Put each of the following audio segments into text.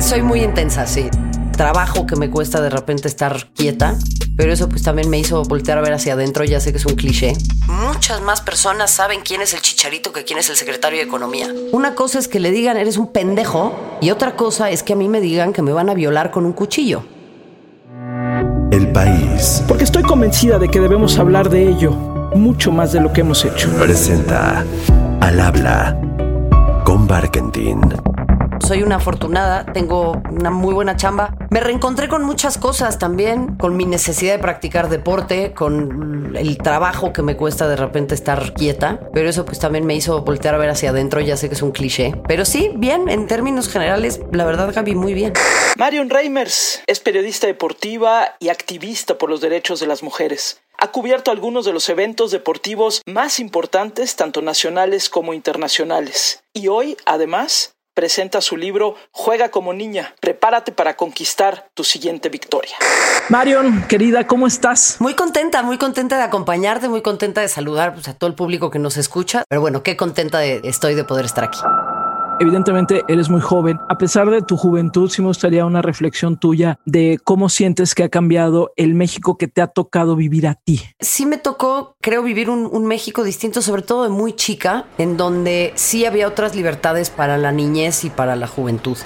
Soy muy intensa, sí. Trabajo que me cuesta de repente estar quieta, pero eso pues también me hizo voltear a ver hacia adentro. Ya sé que es un cliché. Muchas más personas saben quién es el Chicharito que quién es el secretario de Economía. Una cosa es que le digan eres un pendejo y otra cosa es que a mí me digan que me van a violar con un cuchillo. El país. Porque estoy convencida de que debemos hablar de ello mucho más de lo que hemos hecho. Presenta Al habla con Warkentin. Soy una afortunada, tengo una muy buena chamba. Me reencontré con muchas cosas también, con mi necesidad de practicar deporte, con el trabajo que me cuesta de repente estar quieta, pero eso pues también me hizo voltear a ver hacia adentro. Ya sé que es un cliché, pero sí, bien, en términos generales, la verdad, Gaby, muy bien. Marion Reimers es periodista deportiva y activista por los derechos de las mujeres. Ha cubierto algunos de los eventos deportivos más importantes, tanto nacionales como internacionales. Y hoy, además, presenta su libro Juega como niña. Prepárate para conquistar tu siguiente victoria. Marion, querida, ¿cómo estás? Muy contenta de acompañarte, muy contenta de saludar pues, a todo el público que nos escucha. Pero bueno, qué contenta estoy de poder estar aquí. Evidentemente eres muy joven. A pesar de tu juventud, sí me gustaría una reflexión tuya de cómo sientes que ha cambiado el México que te ha tocado vivir a ti. Sí me tocó, creo, vivir un México distinto, sobre todo de muy chica, en donde sí había otras libertades para la niñez y para la juventud.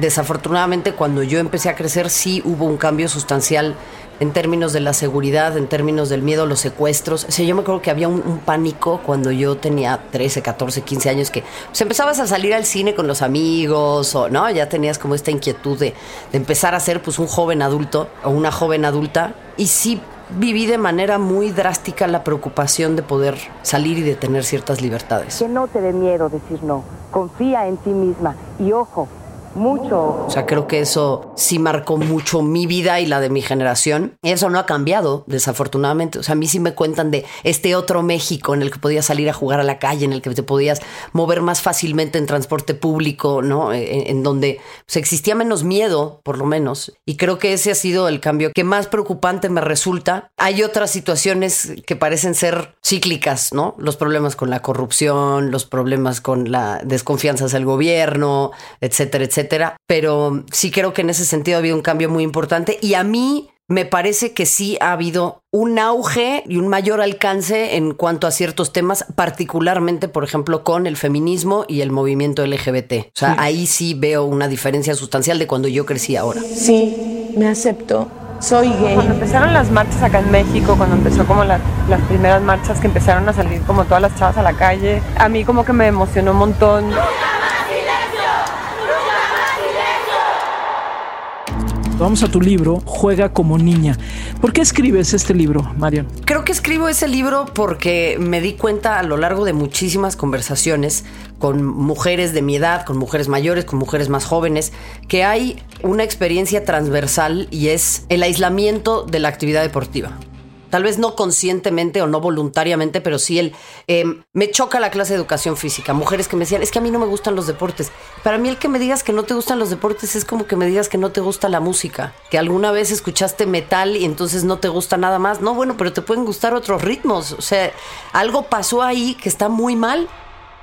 Desafortunadamente, cuando yo empecé a crecer, sí hubo un cambio sustancial en términos de la seguridad, en términos del miedo a los secuestros. O sea, yo me acuerdo que había un pánico cuando yo tenía 13, 14, 15 años que pues, empezabas a salir al cine con los amigos o no, ya tenías como esta inquietud de empezar a ser pues un joven adulto o una joven adulta. Y sí viví de manera muy drástica la preocupación de poder salir y de tener ciertas libertades. Que no te dé miedo decir no, confía en ti misma y ojo, mucho. O sea, creo que eso sí marcó mucho mi vida y la de mi generación. Eso no ha cambiado, desafortunadamente. O sea, a mí sí me cuentan de este otro México en el que podías salir a jugar a la calle, en el que te podías mover más fácilmente en transporte público, ¿no? En donde pues, existía menos miedo, por lo menos. Y creo que ese ha sido el cambio que más preocupante me resulta. Hay otras situaciones que parecen ser cíclicas, ¿no? Los problemas con la corrupción, los problemas con la desconfianza hacia el gobierno, etcétera, etcétera. Pero sí creo que en ese sentido ha habido un cambio muy importante y a mí me parece que sí ha habido un auge y un mayor alcance en cuanto a ciertos temas, particularmente, por ejemplo, con el feminismo y el movimiento LGBT. O sea, sí, ahí sí veo una diferencia sustancial de cuando yo crecí ahora. Sí, me acepto. Soy gay. Cuando empezaron las marchas acá en México, cuando empezó como las primeras marchas que empezaron a salir como todas las chavas a la calle, a mí como que me emocionó un montón. Vamos a tu libro, Juega como niña. ¿Por qué escribes este libro, Marion? Creo que escribo ese libro porque me di cuenta a lo largo de muchísimas conversaciones con mujeres de mi edad, con mujeres mayores, con mujeres más jóvenes, que hay una experiencia transversal y es el aislamiento de la actividad deportiva. Tal vez no conscientemente o no voluntariamente, pero sí me choca la clase de educación física. Mujeres que me decían, es que a mí no me gustan los deportes. Para mí el que me digas que no te gustan los deportes es como que me digas que no te gusta la música. Que alguna vez escuchaste metal y entonces no te gusta nada más. No, bueno, pero te pueden gustar otros ritmos. O sea, algo pasó ahí que está muy mal.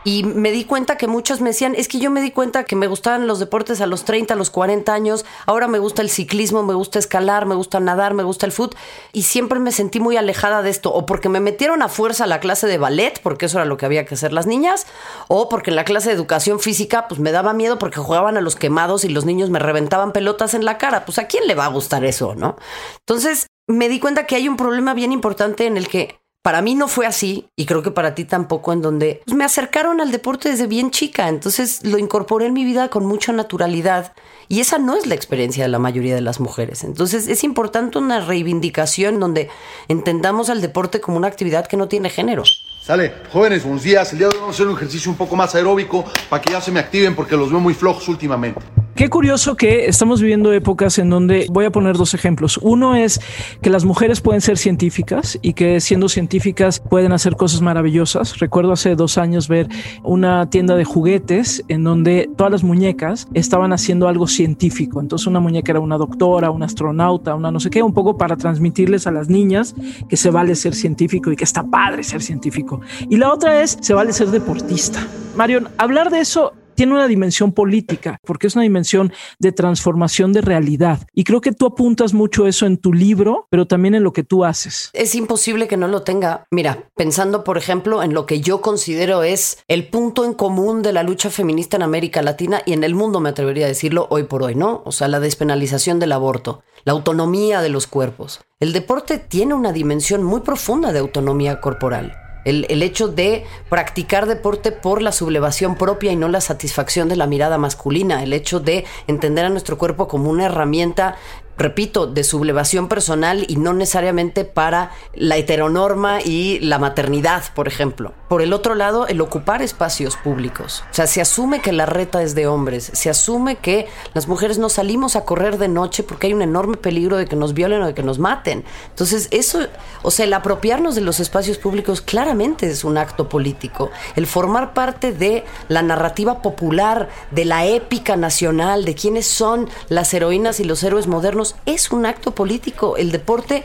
Y me di cuenta que muchos me decían, es que yo me di cuenta que me gustaban los deportes a los 30, a los 40 años. Ahora me gusta el ciclismo, me gusta escalar, me gusta nadar, me gusta el fútbol. Y siempre me sentí muy alejada de esto. O porque me metieron a fuerza a la clase de ballet, porque eso era lo que había que hacer las niñas. O porque en la clase de educación física pues me daba miedo porque jugaban a los quemados y los niños me reventaban pelotas en la cara. Pues ¿a quién le va a gustar eso, no? Entonces me di cuenta que hay un problema bien importante en el que para mí no fue así y creo que para ti tampoco, en donde pues, me acercaron al deporte desde bien chica, entonces lo incorporé en mi vida con mucha naturalidad y esa no es la experiencia de la mayoría de las mujeres. Entonces es importante una reivindicación donde entendamos al deporte como una actividad que no tiene género. Sale, jóvenes, buenos días. El día de hoy vamos a hacer un ejercicio un poco más aeróbico para que ya se me activen porque los veo muy flojos últimamente. Qué curioso que estamos viviendo épocas en donde voy a poner dos ejemplos. Uno es que las mujeres pueden ser científicas y que siendo científicas pueden hacer cosas maravillosas. Recuerdo hace 2 años ver una tienda de juguetes en donde todas las muñecas estaban haciendo algo científico. Entonces una muñeca era una doctora, una astronauta, una no sé qué, un poco para transmitirles a las niñas que se vale ser científico y que está padre ser científico. Y la otra es se vale ser deportista. Marion, hablar de eso tiene una dimensión política, porque es una dimensión de transformación de realidad. Y creo que tú apuntas mucho eso en tu libro, pero también en lo que tú haces. Es imposible que no lo tenga. Mira, pensando, por ejemplo, en lo que yo considero es el punto en común de la lucha feminista en América Latina y en el mundo, me atrevería a decirlo hoy por hoy, ¿no? O sea, la despenalización del aborto, la autonomía de los cuerpos. El deporte tiene una dimensión muy profunda de autonomía corporal. El hecho de practicar deporte por la sublevación propia y no la satisfacción de la mirada masculina, el hecho de entender a nuestro cuerpo como una herramienta, repito, de sublevación personal y no necesariamente para la heteronorma y la maternidad, por ejemplo. Por el otro lado, el ocupar espacios públicos. O sea, se asume que la reta es de hombres, se asume que las mujeres no salimos a correr de noche porque hay un enorme peligro de que nos violen o de que nos maten. Entonces, eso, o sea, el apropiarnos de los espacios públicos claramente es un acto político. El formar parte de la narrativa popular, de la épica nacional, de quiénes son las heroínas y los héroes modernos, es un acto político. El deporte,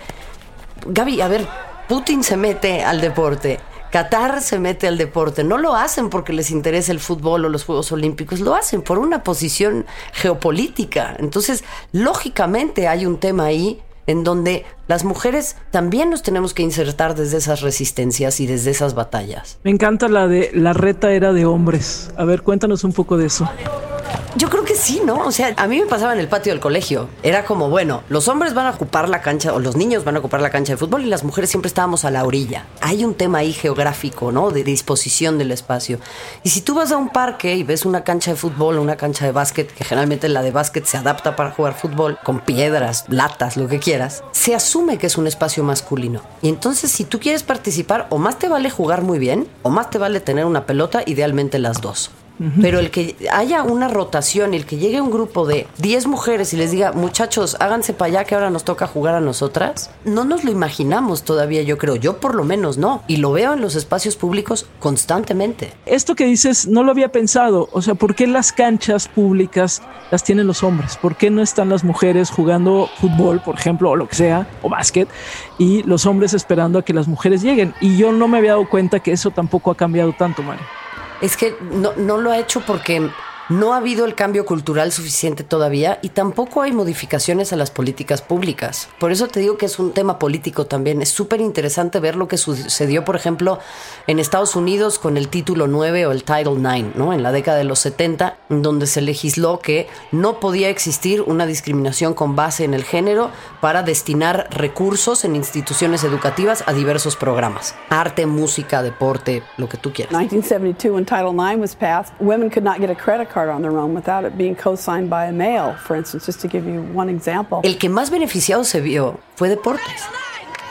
Gaby, a ver, Putin se mete al deporte, Qatar se mete al deporte, no lo hacen porque les interesa el fútbol o los Juegos Olímpicos, lo hacen por una posición geopolítica. Entonces, lógicamente hay un tema ahí en donde las mujeres también nos tenemos que insertar desde esas resistencias y desde esas batallas. Me encanta la de la reta era de hombres. A ver, cuéntanos un poco de eso. Yo creo que sí, ¿no? O sea, a mí me pasaba en el patio del colegio. Era como, bueno, los hombres van a ocupar la cancha, o los niños van a ocupar la cancha de fútbol, y las mujeres siempre estábamos a la orilla. Hay un tema ahí geográfico, ¿no? De disposición del espacio. Y si tú vas a un parque y ves una cancha de fútbol o una cancha de básquet, que generalmente la de básquet se adapta para jugar fútbol, con piedras, latas, lo que quieras, se asume que es un espacio masculino. Y entonces, si tú quieres participar, o más te vale jugar muy bien, o más te vale tener una pelota, idealmente las dos. Pero el que haya una rotación, el que llegue un grupo de 10 mujeres y les diga, muchachos, háganse para allá que ahora nos toca jugar a nosotras, no nos lo imaginamos todavía, yo creo. Yo por lo menos no. Y lo veo en los espacios públicos constantemente. Esto que dices no lo había pensado. O sea, ¿por qué las canchas públicas las tienen los hombres? ¿Por qué no están las mujeres jugando fútbol, por ejemplo, o lo que sea, o básquet, y los hombres esperando a que las mujeres lleguen? Y yo no me había dado cuenta que eso tampoco ha cambiado tanto, Mario. Es que no lo ha hecho porque no ha habido el cambio cultural suficiente todavía y tampoco hay modificaciones a las políticas públicas. Por eso te digo que es un tema político también. Es súper interesante ver lo que sucedió, por ejemplo, en Estados Unidos con el Título 9 o el Title 9, ¿no? En la década de los 70, donde se legisló que no podía existir una discriminación con base en el género para destinar recursos en instituciones educativas a diversos programas. Arte, música, deporte, lo que tú quieras. En 1972, when Title 9 was passed, women could not get a credit card on their own without it being co-signed by a male, for instance, just to give you one example. El que más beneficiado se vio fue deportes.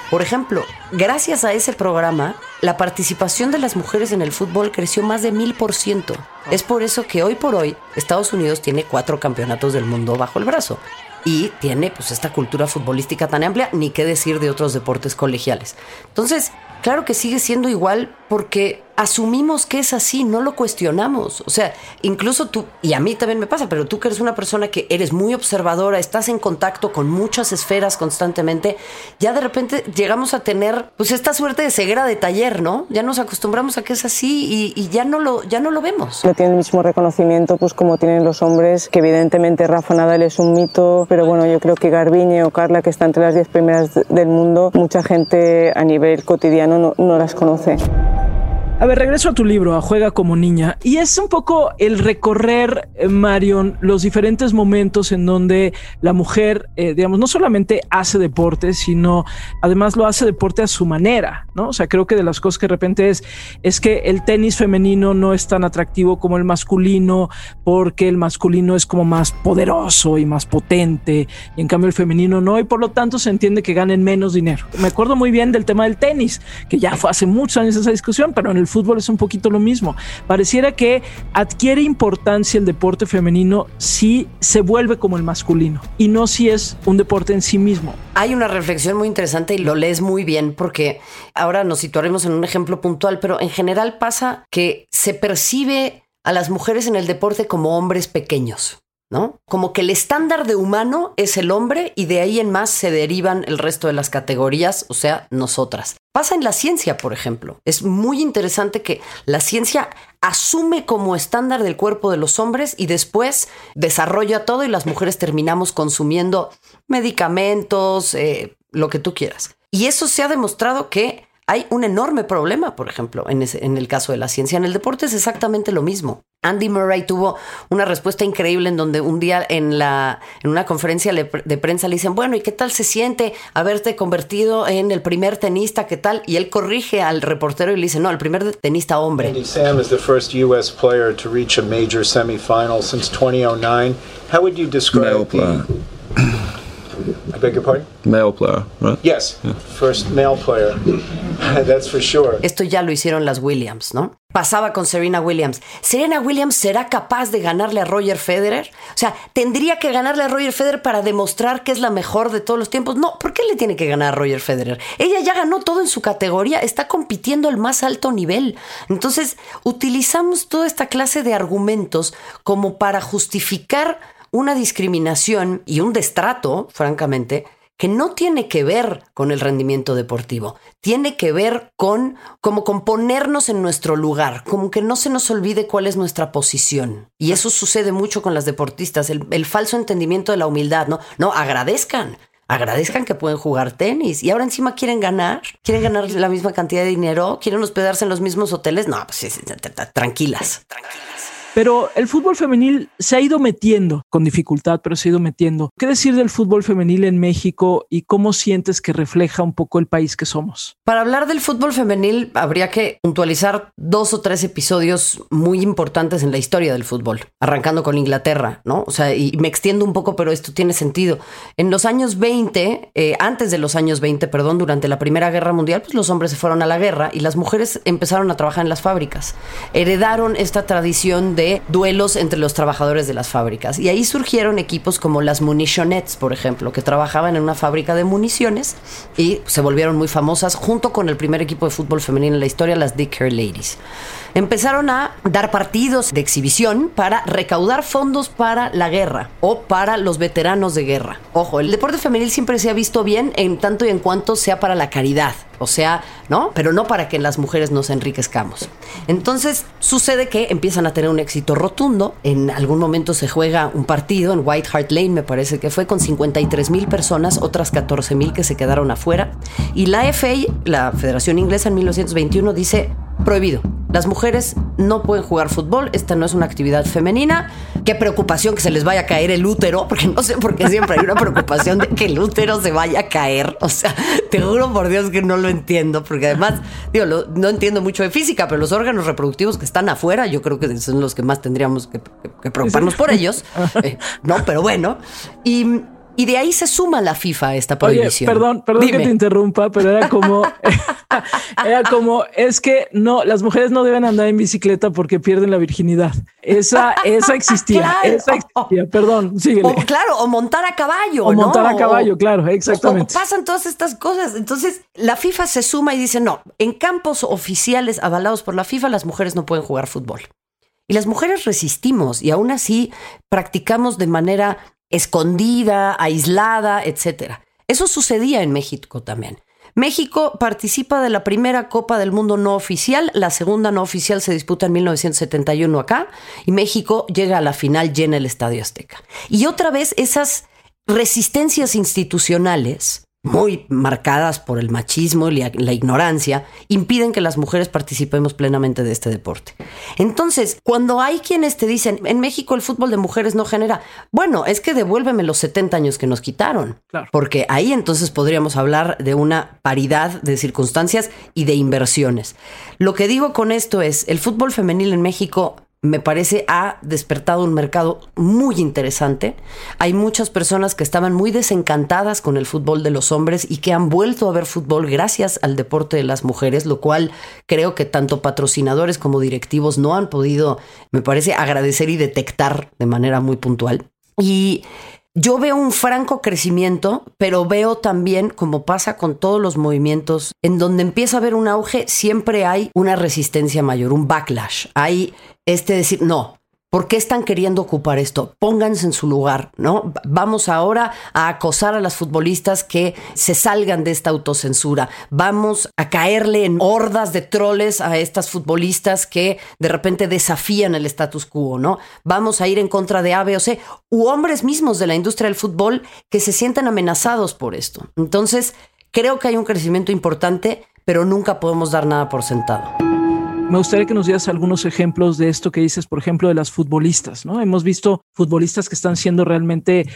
Por ejemplo, gracias a ese programa, la participación de las mujeres en el fútbol creció más de 1000%. Es por eso que hoy por hoy Estados Unidos tiene 4 campeonatos del mundo bajo el brazo y tiene pues esta cultura futbolística tan amplia, ni qué decir de otros deportes colegiales. Entonces, claro que sigue siendo igual porque asumimos que es así, no lo cuestionamos. O sea, incluso tú, y a mí también me pasa, pero tú que eres una persona que eres muy observadora, estás en contacto con muchas esferas constantemente, ya de repente llegamos a tener pues esta suerte de ceguera de taller, ¿no? Ya nos acostumbramos a que es así y ya no lo vemos. No tiene el mismo reconocimiento pues como tienen los hombres, que evidentemente Rafa Nadal es un mito, pero bueno, yo creo que Garbiñe o Carla, que están entre las 10 primeras del mundo, mucha gente a nivel cotidiano no las conoce. A ver, regreso a tu libro, a Juega como niña, y es un poco el recorrer, Marion, los diferentes momentos en donde la mujer, digamos, no solamente hace deporte, sino además lo hace deporte a su manera, ¿no? O sea, creo que de las cosas que de repente es que el tenis femenino no es tan atractivo como el masculino, porque el masculino es como más poderoso y más potente, y en cambio el femenino no, y por lo tanto se entiende que ganen menos dinero. Me acuerdo muy bien del tema del tenis, que ya fue hace muchos años esa discusión, pero en el fútbol es un poquito lo mismo. Pareciera que adquiere importancia el deporte femenino si se vuelve como el masculino y no si es un deporte en sí mismo. Hay una reflexión muy interesante y lo lees muy bien, porque ahora nos situaremos en un ejemplo puntual, pero en general pasa que se percibe a las mujeres en el deporte como hombres pequeños, ¿no? Como que el estándar de humano es el hombre y de ahí en más se derivan el resto de las categorías, o sea, nosotras. Pasa en la ciencia, por ejemplo. Es muy interesante que la ciencia asume como estándar del cuerpo de los hombres y después desarrolla todo y las mujeres terminamos consumiendo medicamentos, lo que tú quieras. Y eso se ha demostrado que hay un enorme problema, por ejemplo, en el caso de la ciencia. En el deporte es exactamente lo mismo. Andy Murray tuvo una respuesta increíble en donde un día en una conferencia de prensa le dicen, bueno, ¿y qué tal se siente haberte convertido en el primer tenista? ¿Qué tal? Y él corrige al reportero y le dice, no, el primer tenista hombre. Andy Sam is the first U.S. player to reach a major semifinal since 2009. How would you describe male player? I beg your pardon? Male player, right? Yes, yeah. First male player. That's for sure. Esto ya lo hicieron las Williams, ¿no? Pasaba con Serena Williams. ¿Serena Williams será capaz de ganarle a Roger Federer? O sea, ¿tendría que ganarle a Roger Federer para demostrar que es la mejor de todos los tiempos? No, ¿por qué le tiene que ganar a Roger Federer? Ella ya ganó todo en su categoría, está compitiendo al más alto nivel. Entonces, utilizamos toda esta clase de argumentos como para justificar una discriminación y un destrato, francamente, que no tiene que ver con el rendimiento deportivo, tiene que ver con cómo ponernos en nuestro lugar, como que no se nos olvide cuál es nuestra posición. Y eso sucede mucho con las deportistas, el falso entendimiento de la humildad, ¿no? No, agradezcan que pueden jugar tenis y ahora encima quieren ganar la misma cantidad de dinero, quieren hospedarse en los mismos hoteles. No, pues tranquilas. Pero el fútbol femenil se ha ido metiendo con dificultad, pero se ha ido metiendo. ¿Qué decir del fútbol femenil en México y cómo sientes que refleja un poco el país que somos? Para hablar del fútbol femenil habría que puntualizar 2 o 3 episodios muy importantes en la historia del fútbol, arrancando con Inglaterra, ¿no? O sea, y me extiendo un poco, pero esto tiene sentido. En los años 20, antes de los años 20, perdón, durante la Primera Guerra Mundial, pues los hombres se fueron a la guerra y las mujeres empezaron a trabajar en las fábricas. Heredaron esta tradición de duelos entre los trabajadores de las fábricas. Y ahí surgieron equipos como las Munitionettes, por ejemplo, que trabajaban en una fábrica de municiones y se volvieron muy famosas junto con el primer equipo de fútbol femenino en la historia, las Dick Kerr Ladies. Empezaron a dar partidos de exhibición para recaudar fondos para la guerra o para los veteranos de guerra. Ojo, el deporte femenil siempre se ha visto bien en tanto y en cuanto sea para la caridad. O sea, ¿no? Pero no para que las mujeres nos enriquezcamos. Entonces, sucede que empiezan a tener un éxito rotundo. En algún momento se juega un partido en White Hart Lane, me parece que fue, con 53,000 personas, otras 14,000 que se quedaron afuera. Y la FA, la Federación Inglesa, en 1921 dice, prohibido. Las mujeres no pueden jugar fútbol, esta no es una actividad femenina. Qué preocupación que se les vaya a caer el útero, porque no sé por qué siempre hay una preocupación de que el útero se vaya a caer. O sea, te juro por Dios que no lo entiendo, porque además, digo, no entiendo mucho de física, pero los órganos reproductivos que están afuera, yo creo que son los que más tendríamos que preocuparnos por ellos. No, pero bueno. Y de ahí se suma la FIFA a esta prohibición. Oye, perdón Dime. Que te interrumpa, pero era como, es que no, las mujeres no deben andar en bicicleta porque pierden la virginidad. Esa existía, claro. Perdón, síguele. O montar a caballo. O ¿no? Montar a caballo, claro, exactamente. O pasan todas estas cosas. Entonces, la FIFA se suma y dice, no, en campos oficiales avalados por la FIFA, las mujeres no pueden jugar fútbol. Y las mujeres resistimos y aún así practicamos de manera escondida, aislada, etcétera. Eso sucedía en México también. México participa de la primera Copa del Mundo no oficial, la segunda no oficial se disputa en 1971 acá, y México llega a la final, llena el Estadio Azteca. Y otra vez esas resistencias institucionales, muy marcadas por el machismo y la ignorancia, impiden que las mujeres participemos plenamente de este deporte. Entonces, cuando hay quienes te dicen, en México el fútbol de mujeres no genera, bueno, es que devuélveme los 70 años que nos quitaron. Claro. Porque ahí entonces podríamos hablar de una paridad de circunstancias y de inversiones. Lo que digo con esto es, el fútbol femenil en México, me parece, ha despertado un mercado muy interesante. Hay muchas personas que estaban muy desencantadas con el fútbol de los hombres y que han vuelto a ver fútbol gracias al deporte de las mujeres, lo cual creo que tanto patrocinadores como directivos no han podido, me parece, agradecer y detectar de manera muy puntual. Y yo veo un franco crecimiento, pero veo también, como pasa con todos los movimientos, en donde empieza a haber un auge, siempre hay una resistencia mayor, un backlash. Hay decir, no, ¿Por qué están queriendo ocupar esto? Pónganse en su lugar, ¿no? Vamos ahora a acosar a las futbolistas que se salgan de esta autocensura. Vamos a caerle en hordas de troles a estas futbolistas que de repente desafían el status quo, ¿no? Vamos a ir en contra de A, B o C, u hombres mismos de la industria del fútbol que se sientan amenazados por esto. Entonces, creo que hay un crecimiento importante, pero nunca podemos dar nada por sentado. Me gustaría que nos dieras algunos ejemplos de esto que dices, por ejemplo, de las futbolistas, ¿no? Hemos visto futbolistas que están siendo realmente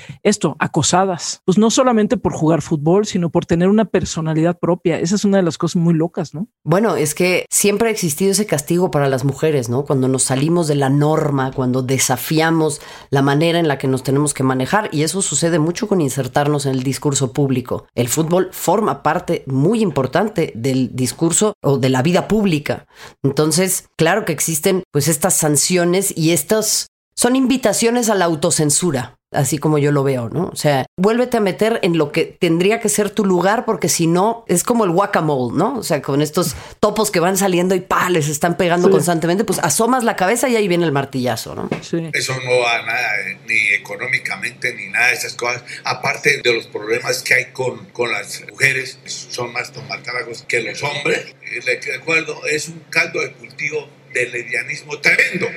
acosadas, pues no solamente por jugar fútbol, sino por tener una personalidad propia. Esa es una de las cosas muy locas, ¿no? Bueno, es que siempre ha existido ese castigo para las mujeres, ¿no? Cuando nos salimos de la norma, cuando desafiamos la manera en la que nos tenemos que manejar, y eso sucede mucho con insertarnos en el discurso público. El fútbol forma parte muy importante del discurso o de la vida pública. Entonces, claro que existen pues estas sanciones y estas son invitaciones a la autocensura, así como yo lo veo, ¿no? O sea, vuélvete a meter en lo que tendría que ser tu lugar, porque si no, es como el guacamole, ¿no? O sea, con estos topos que van saliendo y ¡pah!, les están pegando constantemente, pues asomas la cabeza y ahí viene el martillazo, ¿no? Sí. Eso no va a nada, ni económicamente, ni nada de esas cosas. Aparte de los problemas que hay con las mujeres, son más tomatazos que los hombres. Les recuerdo, es un caldo de cultivo del lesbianismo tremendo.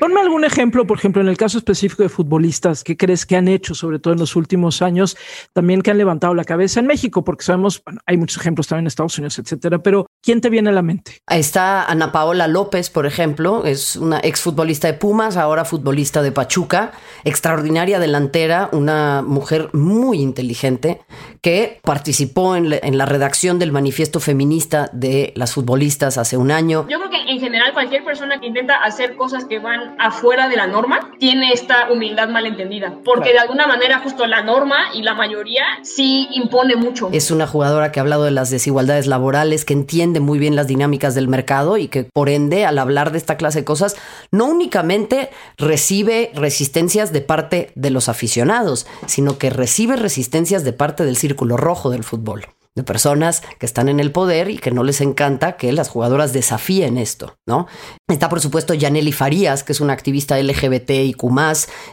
Ponme algún ejemplo, por ejemplo, en el caso específico de futbolistas, ¿qué crees que han hecho, sobre todo en los últimos años, también que han levantado la cabeza en México? Porque sabemos, bueno, hay muchos ejemplos también en Estados Unidos, etcétera, pero ¿quién te viene a la mente? Ahí está Ana Paola López, por ejemplo, es una exfutbolista de Pumas, ahora futbolista de Pachuca, extraordinaria delantera, una mujer muy inteligente que participó en la redacción del manifiesto feminista de las futbolistas hace un año. Yo creo que en general cualquier persona que intenta hacer cosas que van afuera de la norma tiene esta humildad malentendida, porque de alguna manera justo la norma y la mayoría sí impone mucho. Es una jugadora que ha hablado de las desigualdades laborales, que entiende muy bien las dinámicas del mercado y que por ende al hablar de esta clase de cosas no únicamente recibe resistencias de parte de los aficionados, sino que recibe resistencias de parte del círculo rojo del fútbol, de personas que están en el poder y que no les encanta que las jugadoras desafíen esto, ¿no? Está, por supuesto, Yaneli Farías, que es una activista LGBTIQ+,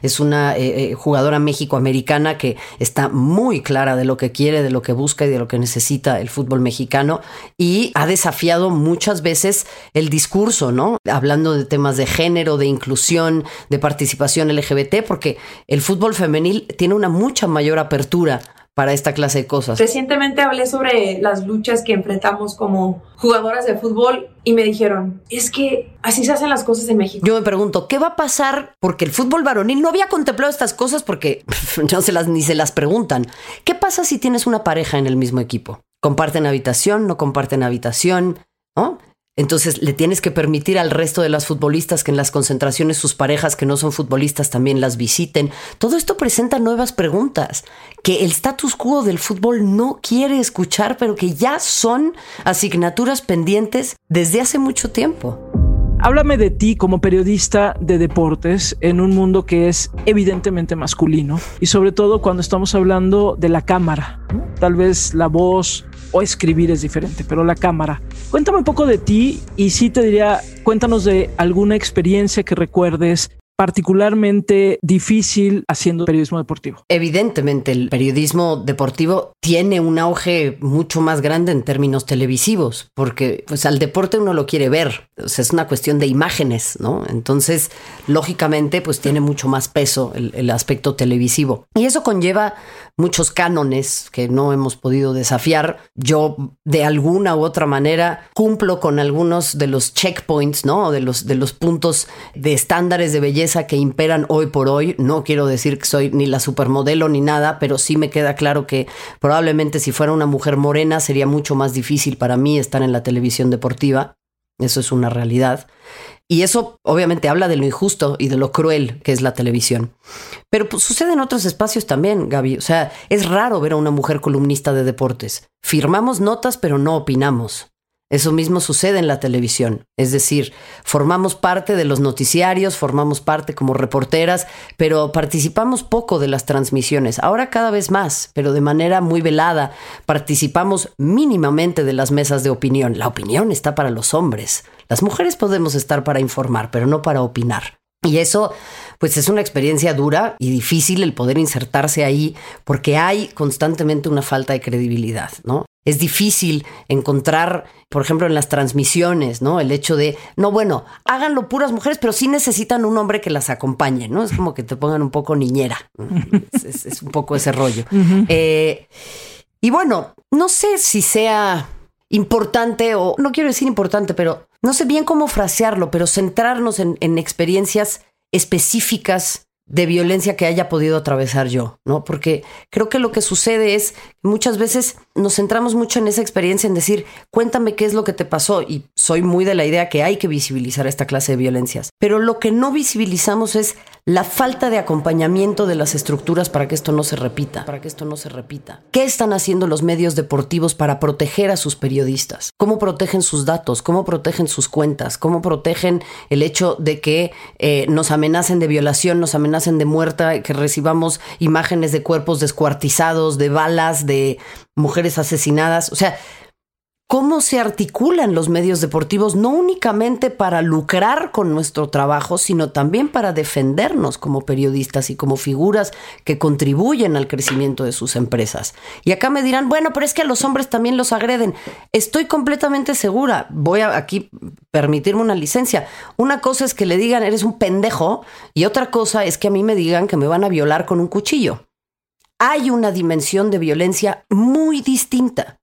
es una jugadora mexicoamericana que está muy clara de lo que quiere, de lo que busca y de lo que necesita el fútbol mexicano, y ha desafiado muchas veces el discurso, ¿no? Hablando de temas de género, de inclusión, de participación LGBT, porque el fútbol femenil tiene una mucha mayor apertura para esta clase de cosas. Recientemente hablé sobre las luchas que enfrentamos como jugadoras de fútbol y me dijeron, es que así se hacen las cosas en México. Yo me pregunto, ¿qué va a pasar? Porque el fútbol varonil no había contemplado estas cosas porque no se las, ni se las preguntan. ¿Qué pasa si tienes una pareja en el mismo equipo? ¿Comparten habitación? ¿No comparten habitación? ¿No? Entonces le tienes que permitir al resto de las futbolistas que en las concentraciones sus parejas que no son futbolistas también las visiten. Todo esto presenta nuevas preguntas que el status quo del fútbol no quiere escuchar, pero que ya son asignaturas pendientes desde hace mucho tiempo. Háblame de ti como periodista de deportes en un mundo que es evidentemente masculino y sobre todo cuando estamos hablando de la cámara, ¿no? Tal vez la voz o escribir es diferente, pero la cámara. Cuéntame un poco de ti y sí te diría, cuéntanos de alguna experiencia que recuerdes particularmente difícil haciendo periodismo deportivo. Evidentemente, el periodismo deportivo tiene un auge mucho más grande en términos televisivos, porque pues al deporte uno lo quiere ver, o sea, es una cuestión de imágenes, ¿no? Entonces, lógicamente, pues tiene mucho más peso el aspecto televisivo. Y eso conlleva muchos cánones que no hemos podido desafiar. Yo, de alguna u otra manera, cumplo con algunos de los checkpoints, ¿no? De los puntos de estándares de belleza que imperan hoy por hoy. No quiero decir que soy ni la supermodelo ni nada, pero sí me queda claro que probablemente si fuera una mujer morena sería mucho más difícil para mí estar en la televisión deportiva. Eso es una realidad. Y eso obviamente habla de lo injusto y de lo cruel que es la televisión. Pero pues, sucede en otros espacios también, Gaby. O sea, es raro ver a una mujer columnista de deportes. Firmamos notas, pero no opinamos. Eso mismo sucede en la televisión, es decir, formamos parte de los noticiarios, formamos parte como reporteras, pero participamos poco de las transmisiones, ahora cada vez más, pero de manera muy velada, participamos mínimamente de las mesas de opinión. La opinión está para los hombres, las mujeres podemos estar para informar, pero no para opinar. Y eso, pues, es una experiencia dura y difícil el poder insertarse ahí, porque hay constantemente una falta de credibilidad, ¿no? Es difícil encontrar, por ejemplo, en las transmisiones, ¿no? El hecho de, no, bueno, háganlo puras mujeres, pero sí necesitan un hombre que las acompañe, ¿no? Es como que te pongan un poco niñera. Es un poco ese rollo. Uh-huh. Y bueno, no sé si sea importante o... No quiero decir importante, pero no sé bien cómo frasearlo, pero centrarnos en experiencias específicas de violencia que haya podido atravesar yo, ¿no? Porque creo que lo que sucede es que muchas veces nos centramos mucho en esa experiencia, en decir, cuéntame qué es lo que te pasó, y soy muy de la idea que hay que visibilizar esta clase de violencias. Pero lo que no visibilizamos es la falta de acompañamiento de las estructuras para que esto no se repita, ¿Qué están haciendo los medios deportivos para proteger a sus periodistas? ¿Cómo protegen sus datos? ¿Cómo protegen sus cuentas? ¿Cómo protegen el hecho de que nos amenacen de violación, nos amenacen de muerta, que recibamos imágenes de cuerpos descuartizados, de balas, de mujeres asesinadas? O sea, ¿cómo se articulan los medios deportivos no únicamente para lucrar con nuestro trabajo, sino también para defendernos como periodistas y como figuras que contribuyen al crecimiento de sus empresas? Y acá me dirán, bueno, pero es que a los hombres también los agreden. Estoy completamente segura, voy a aquí permitirme una licencia. Una cosa es que le digan, eres un pendejo, y otra cosa es que a mí me digan que me van a violar con un cuchillo. Hay una dimensión de violencia muy distinta.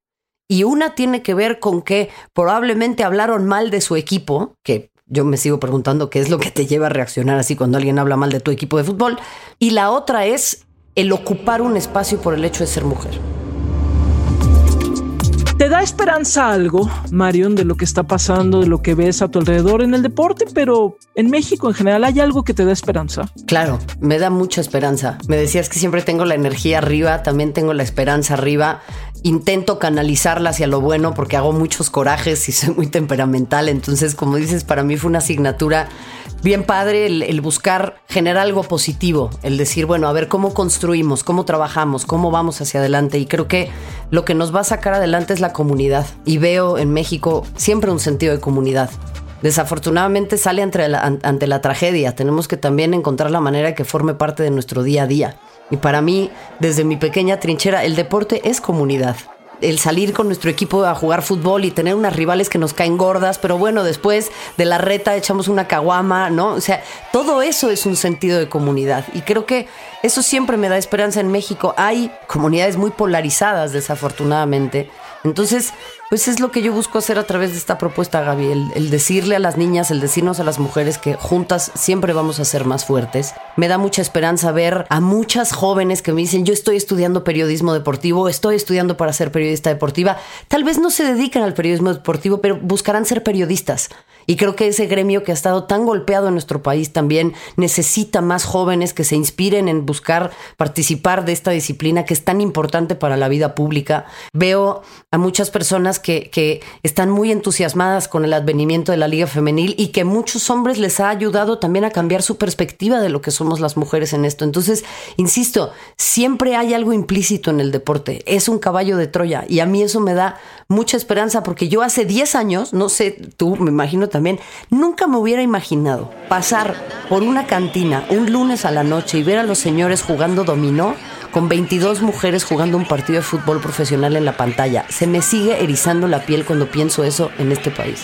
Y una tiene que ver con que probablemente hablaron mal de su equipo, que yo me sigo preguntando qué es lo que te lleva a reaccionar así cuando alguien habla mal de tu equipo de fútbol. Y la otra es el ocupar un espacio por el hecho de ser mujer. ¿Te da esperanza algo, Marion, de lo que está pasando, de lo que ves a tu alrededor en el deporte, pero en México en general? ¿Hay algo que te da esperanza? Claro, me da mucha esperanza. Me decías que siempre tengo la energía arriba, también tengo la esperanza arriba. Intento canalizarla hacia lo bueno porque hago muchos corajes y soy muy temperamental. Entonces, como dices, para mí fue una asignatura bien padre el buscar generar algo positivo, el decir, bueno, a ver cómo construimos, cómo trabajamos, cómo vamos hacia adelante. Y creo que lo que nos va a sacar adelante es la comunidad. Y veo en México siempre un sentido de comunidad. Desafortunadamente sale ante la tragedia. Tenemos que también encontrar la manera de que forme parte de nuestro día a día. Y para mí, desde mi pequeña trinchera, el deporte es comunidad. El salir con nuestro equipo a jugar fútbol y tener unas rivales que nos caen gordas, pero bueno, después de la reta echamos una caguama, ¿no? O sea, todo eso es un sentido de comunidad. Y creo que eso siempre me da esperanza en México. Hay comunidades muy polarizadas, desafortunadamente. Entonces, pues es lo que yo busco hacer a través de esta propuesta, Gaby, el decirle a las niñas, el decirnos a las mujeres que juntas siempre vamos a ser más fuertes. Me da mucha esperanza ver a muchas jóvenes que me dicen, yo estoy estudiando periodismo deportivo, estoy estudiando para ser periodista deportiva. Tal vez no se dedican al periodismo deportivo, pero buscarán ser periodistas. Y creo que ese gremio que ha estado tan golpeado en nuestro país también necesita más jóvenes que se inspiren en buscar participar de esta disciplina que es tan importante para la vida pública. Veo a muchas personas que están muy entusiasmadas con el advenimiento de la Liga Femenil y que muchos hombres les ha ayudado también a cambiar su perspectiva de lo que somos las mujeres en esto. Entonces, insisto, siempre hay algo implícito en el deporte. Es un caballo de Troya y a mí eso me da mucha esperanza porque yo hace 10 años, no sé, tú me imagino también, nunca me hubiera imaginado pasar por una cantina un lunes a la noche y ver a los señores jugando dominó con 22 mujeres jugando un partido de fútbol profesional en la pantalla. Se me sigue erizando la piel cuando pienso eso en este país.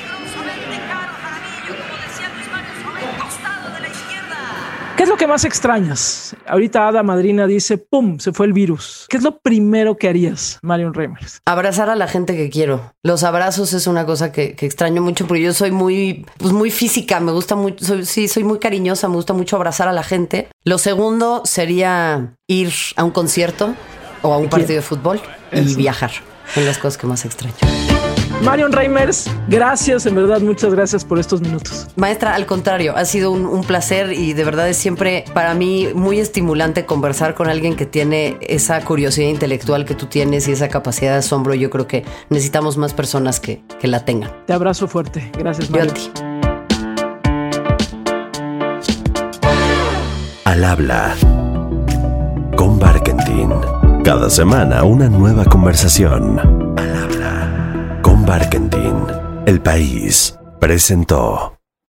¿Qué es lo que más extrañas? Ahorita Ada Madrina dice, ¡pum!, se fue el virus. ¿Qué es lo primero que harías, Marion Reimers? Abrazar a la gente que quiero. Los abrazos es una cosa que extraño mucho porque yo soy muy física, me gusta mucho, soy muy cariñosa, me gusta mucho abrazar a la gente. Lo segundo sería ir a un concierto o a un partido de fútbol y viajar. Son las cosas que más extraño. Marion Reimers, gracias, en verdad, muchas gracias por estos minutos. Maestra, al contrario, ha sido un placer y de verdad es siempre para mí muy estimulante conversar con alguien que tiene esa curiosidad intelectual que tú tienes y esa capacidad de asombro. Yo creo que necesitamos más personas que la tengan. Te abrazo fuerte. Gracias, Marion. Yo a ti. Al habla con Warkentin. Cada semana una nueva conversación. Al habla. Warkentin, El País, presentó.